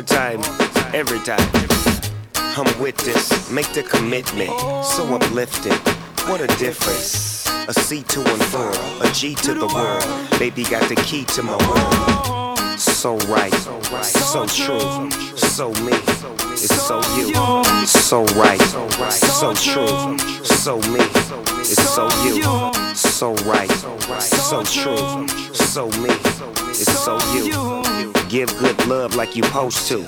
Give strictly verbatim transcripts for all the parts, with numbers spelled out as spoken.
the time, every time. I'm with this, make the commitment, so uplifting. What a difference. A C to unfurl, a G to the world. Baby got the key to my world. So right, so true, so me, it's so you. So right, so true, so me, it's so you. So right, so true, so me, it's so you. Give good love like you supposed to,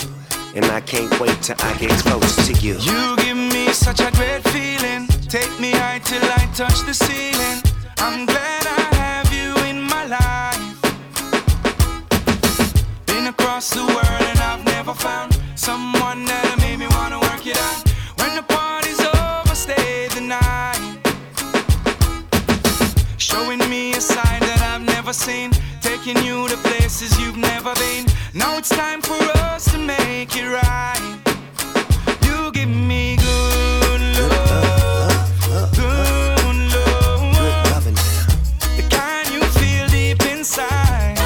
and I can't wait till I get close to you. You give me such a great feeling, take me high till I touch the ceiling. I'm glad I have you in my life. Been across the world and I've never found someone that'll make me wanna work it out. When the party's over, stay the night, showing me a side that I've never seen, taking you to places you've never been. Now it's time for us to make it right. You give me good love, good love, the kind you feel deep inside.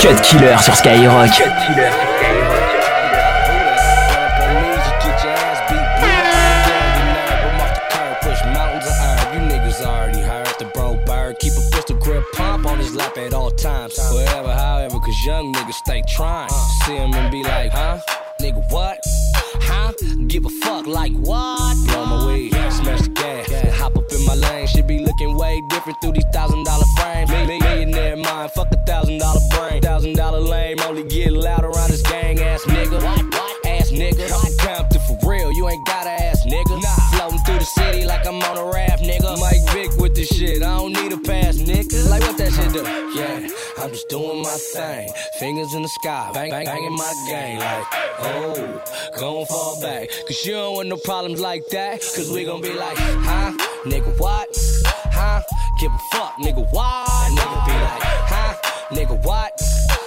Cut Killer sur Skyrock. Cut Killer. Fingers in the sky, bang, bang, bang in my game. Like, oh, gon' fall back. Cause you don't want no problems like that. Cause we gon' be like, huh, nigga, what? Huh, give a fuck, nigga, why? Nigga be like, huh, nigga, what?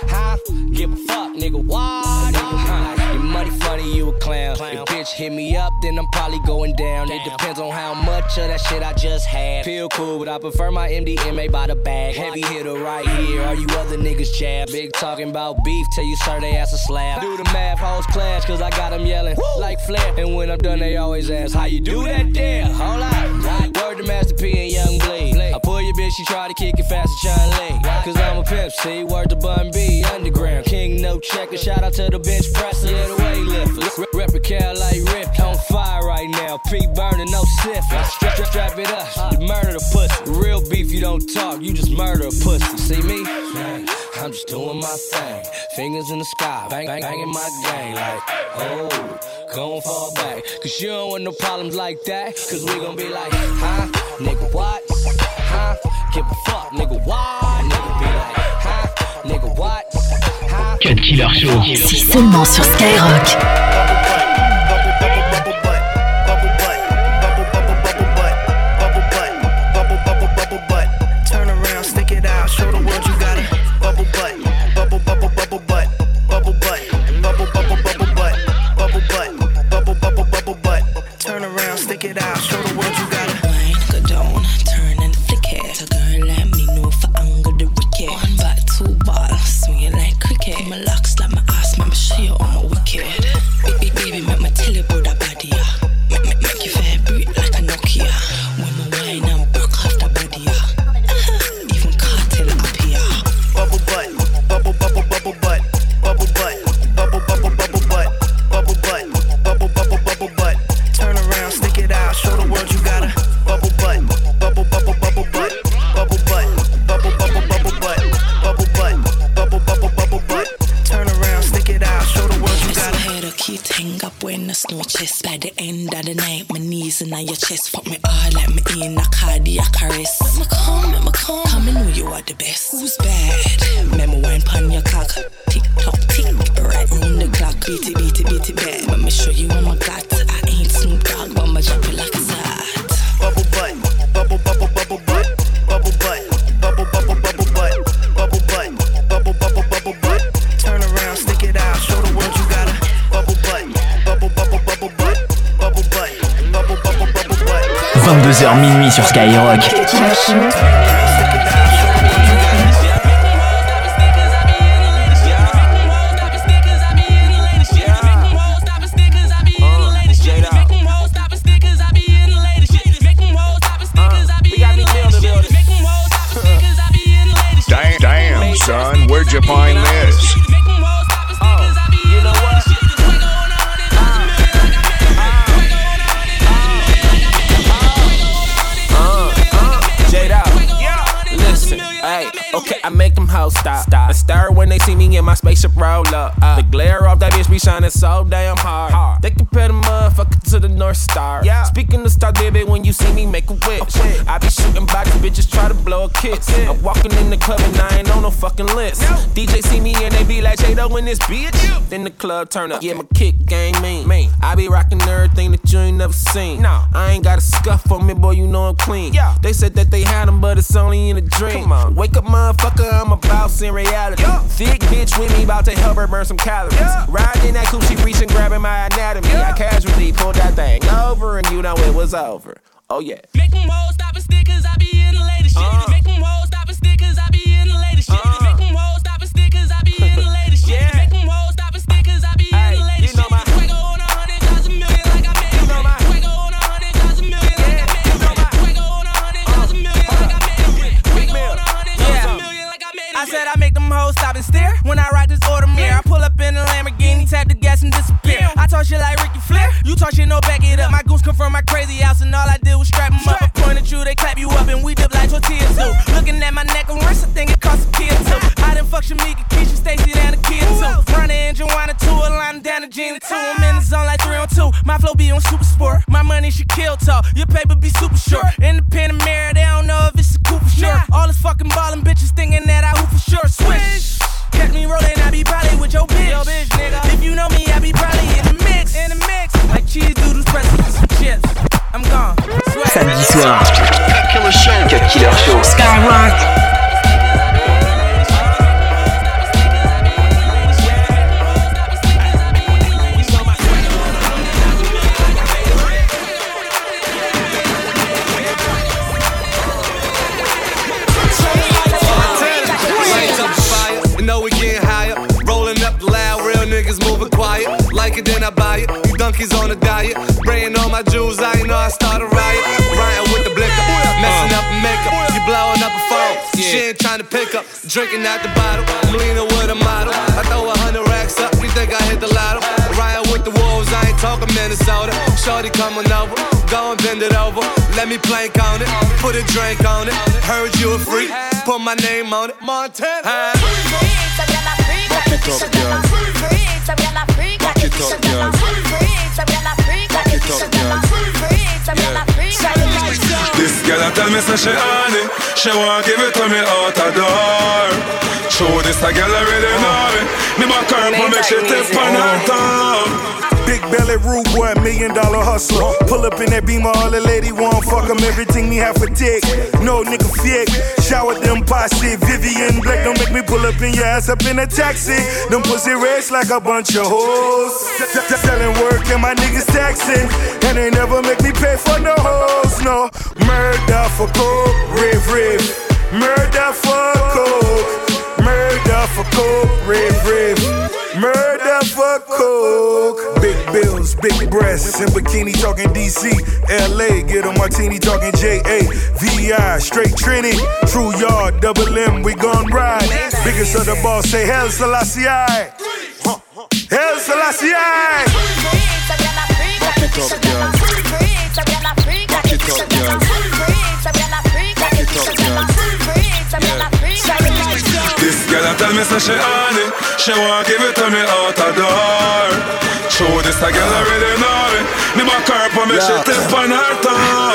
Huh, give a fuck, nigga, why? Nigga, huh, your money funny, you a clown. If bitch hit me up, then I'm probably going down. It depends on how much of that shit I just had. Feel cool, but I prefer my M D M A by the bag. Heavy hitter right here, all you other niggas jab. Big talking about beef till you serve they ass a slab. Do the math, hoes clash, cause I got them yelling like Flair. And when I'm done, they always ask, how you do that there? Hold up, word to Master P and Young Bleed. I pull your bitch bitch, she try to kick it fast as John Lane. Cause I'm a pimp, see, word to Bun B, underground. King, no checker, shout out to the bench presser. Yeah, the weightlifters, rep a cow like Rip. On fire right now, P burning, no syphilis. Strap, strap, strap it up, you murder the pussy. Real beef, you don't talk, you just murder a pussy. See me? I'm just doing my thing. Fingers in the sky, bang, bang, banging my gang. Like, oh, gon' fall back. Cause you don't want no problems like that. Cause we gon' be like, huh, nigga, what? Huh, give a fuck, nigga, why? Nigga, be like, huh, nigga, what? Huh? Cut Killer Show. C'est seulement sur Skyrock. vingt-deux heures minuit sur Skyrock. Damn, damn, son, where'd you find this? Okay, I make them hoes stop. stop. I stir when they see me in my spaceship roll up. Uh, the glare off that bitch be shining so damn hard. hard. They compare the motherfucker to the North Star. Yeah. Speaking of star, baby, when you see me make a wish. Okay. I be shooting boxes, bitches try to blow a kiss. Okay. I'm walking in the club and I ain't on no fucking list. No. D J see me and they be like, J-Lo in this bitch. Yeah. Then the club turn up. Okay. Yeah, my kick game mean. mean. I be rocking everything that you ain't never seen. No. I ain't got a scuff on me, boy, you know I'm clean. Yeah. They said that they had them, but it's only in a dream. Come on. Wake up, my motherfucker, I'm a boss in reality. Yeah. Thick bitch with me, about to help her burn some calories. Yeah. Riding in that coupe, she reaching, grabbing my anatomy. Yeah. I casually pulled that thing over, and you know it was over. Oh yeah. Make them hoes stop and stick, cause I be in the latest shit. Uh. Make them hoes stop and stick, cause I be in the latest shit. Uh. Make them hoes stop and stick, cause I be in the latest shit. Yeah. Make them hoes stop and stick, cause I be Aye. in the latest you know shit. Quaker on a hundred thousand million like I made it. Quaker on a hundred thousand million like I made it. Quaker on a hundred thousand million like I made it. Quaker on a hundred thousand million like I made it. I said I make them hoes stop and stare when I ride this Audemars. I pull up in a Lamborghini, tap the gas and disappear. I talk shit like Ricky Flair. You talk shit, no back it up. My goons come from my crazy house and all I did was strap them up. I point at you, they clap you up and we dip like tortillas too. Looking at my neck and wrist, I think it costs a kid too. I done fucked Shamika, Keisha, Stacey, down the kid too. Running and Joanna too, Alana down to Gina too. I'm in the zone like three on two. My flow be on super sport. My money should kill tall. Your paper be super short. Independent mirror, they don't know if it's a coupe for sure. All this fucking ballin' bitches thinking that I hoop for sure. Switch. Catch me rollin', I be probably with your bitch. Yo, bitch nigga. If you know me, I be probably in the mix. In the mix, like cheese doodles, pretzels, some chips. I'm gone. Samedi soir, Cut Killer Show, Cut Killer Show, Skyrock. Then I buy it, you donkeys on a diet. Brayin' on my jewels, I ain't know I start a riot. Ryan with the blicker, messing up a makeup. You blowin' up a trying to pick up, drinking out the bottle. I'm leaning with a model. I throw a hundred racks up, you think I hit the lotto? Ryan with the wolves, I ain't talking Minnesota. Shorty coming over, go and bend it over. Let me plank on it, put a drink on it. Heard you a freak, put my name on it. Montana. Back it up, girl. Back it up, girl. Back it up, girl. Yeah.This girl I tell me say she on it. She want give it to me out the door. Show this a girl I really know it. Me back her up and make she tip on her tongue. Big belly rude boy, million dollar hustler. Pull up in that Beamer, all the lady want fuck him. Everything me have for dick, no nigga fake. Shower them posse, Vivian Black. Don't make me pull up in your ass up in a taxi. Them pussy race like a bunch of hoes. Selling work and my niggas taxing, and they never make me pay for no hoes. No murder for coke, rave rave. Murder for coke, murder for coke, rave rave. Murder for coke. Bills, big breasts, and bikini talking D C, L A, get a martini talking J A, V I, straight Trinity, true yard, double M, we gon' ride. Biggest of the ball say, Hail Selassie I. Huh. Hail Selassie I. Back it up, girl. Back it up, girl. Back it up, girl. This girl I tell me so she on it. She won't give it to me out the door. Show this a girl I really know it. Me back her up and make she tip on her tongue.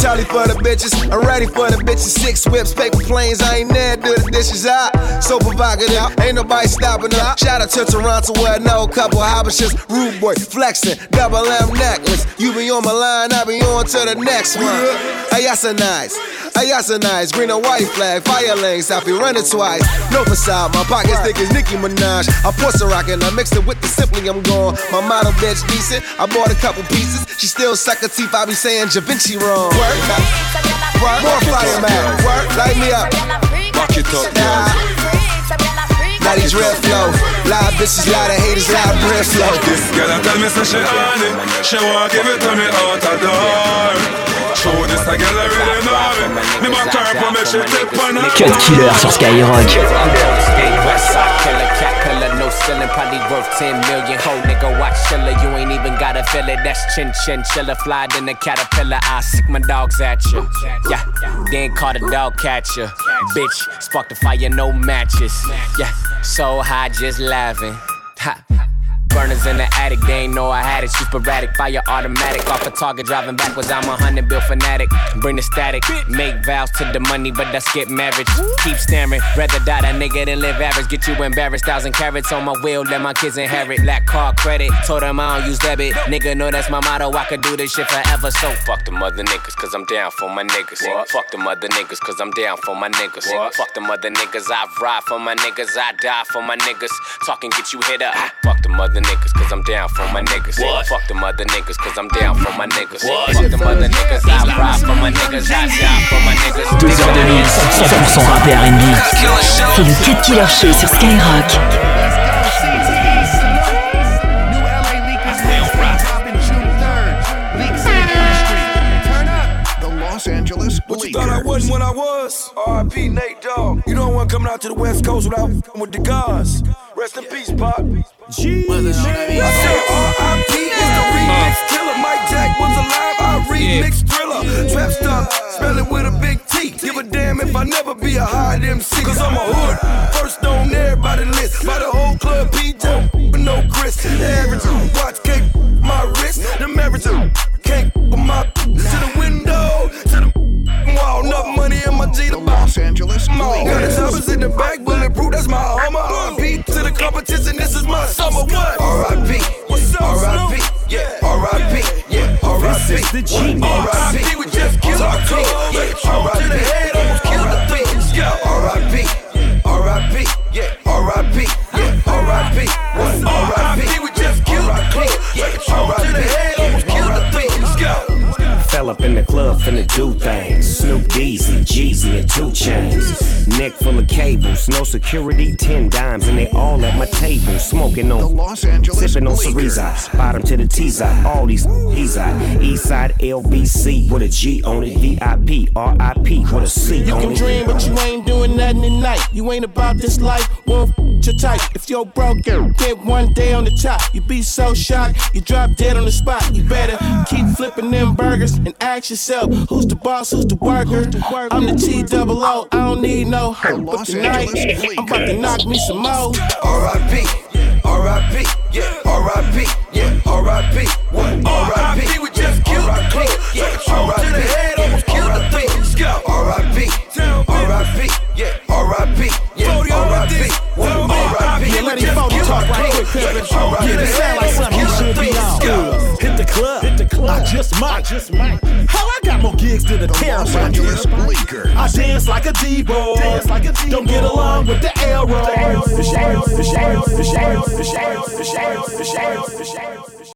Charlie for the bitches, I'm ready for the bitches. Six whips, paper planes, I ain't there, do the dishes out. So provocative, ain't nobody stopping up. Shout out to Toronto where I know a couple Habishas. Rude boy, flexing, double M necklace. You be on my line, I be on to the next one. Ayasanize, Ayasanize, green and white flag, fire lanes, I be running twice. No facade, my pockets thick as Nicki Minaj. I pour some rock and I mix it with the Simply, I'm gone. My model bitch decent, I bought a couple pieces. She still suck her teeth, I be saying Ja Vinci wrong. Work, work, more flyer man. Work, light me up. Back it up, nah. Now these real flow. Live bitches, lot of haters, live real flow. This girl I tell me so she on it. She won't give it to me out the door. Show this a girl I really know it. Me back her up and make she tip on her. Cut Killer sur Skyrock. No ceiling, probably worth ten million. Ho nigga, watch chiller, you ain't even gotta feel it. That's chin chin chiller, fly than a caterpillar. I sick my dogs at you. Yeah, then call the dog catcher. Bitch, spark the fire, no matches. Yeah, so high, just laughing. Ha. Burners in the attic, they ain't know I had it. She's sporadic, fire automatic. Off a target, driving backwards, I'm a hundred bill fanatic. Bring the static, make vows to the money, but I skip marriage. Keep stammering, rather die that nigga than live average. Get you embarrassed, thousand carrots on my wheel, let my kids inherit. Lack car credit, told them I don't use debit. Nigga know that's my motto, I could do this shit forever. So fuck the mother niggas, cause I'm down for my niggas. What? Fuck the mother niggas, cause I'm down for my niggas. What? Fuck the mother niggas, I ride for my niggas, I die for my niggas. Talking get you hit up, fuck the mother niggas, cause I'm down for my niggas. What? Fuck them other niggas, cause I'm down for my niggas. What? Fuck them other niggas, I ride for my niggas, I die for my niggas. Deux heures de mix, cent pour cent rap et R and B. C'est le Cut Killer Show sur Skyrock. What you thought I wasn't when I was? R I P Nate Dogg. You don't want coming out to the West Coast without f***ing with the gods. Rest in peace, Pop. Jeez. I said R I P is the remix killer. Mike Jack was alive, I remix Thriller. Trap star, spell it with a big T. Give a damn if I never be a hot M C. Cause I'm a hood, first on everybody list. By the whole club, P J, but no Chris. The average watch can't my wrist. The marriage can't my to the window, to the wall, enough money in my G. The Los Angeles mall. Got his hoppers in the back, bulletproof, that's my armor. R I P to the competition, this is my summer. What? R I P, R I P, yeah, R I P, yeah, R I P. This is the genius. R I P, we just killed our team. R I P, to the head, almost killed the thing. R I P, R I P, yeah, R I P, yeah, R I P. R I P, we just killed our team. To the head, almost killed the thing. Fell up in the club, finna do things. Snoop D, Jeezy, and two chains, neck full of cables, no security, ten dimes, and they all at my table, smoking on the Los Angeles, sipping on Cereza, bottom to the T's out, all these E's out, East Side L B C with a G on it, V I P, R I P with a C on it. You can dream, but you ain't doing nothing at night. You ain't about this life, won't f- your type. If you're broke, get one day on the top. You be so shocked, you drop dead on the spot. You better keep flipping them burgers and ask yourself, who's the boss, who's the worker? I'm the T double O, I don't need no hurt. But tonight, I'm about to knock me some more. R I P, R I P, yeah, R I P, yeah, R I P, what? R I P, we just killed the club. Yeah, R I P, to the head, almost killed the thing. Let's go. R I P, R I P, yeah, R I P, yeah, R I P, what? R I P, yeah, let him phone talk right quick. Yeah, it sound like something you should be on. Hit the club, hit the club, I just might, I just might. How I got more gigs than a Los Angeles Bleaker. I dance like a D-boy. Dance like a D-boy. Don't get along with the arrows. The arrows, the arrows, the arrows, the arrows, the arrows, the arrows, the arrows.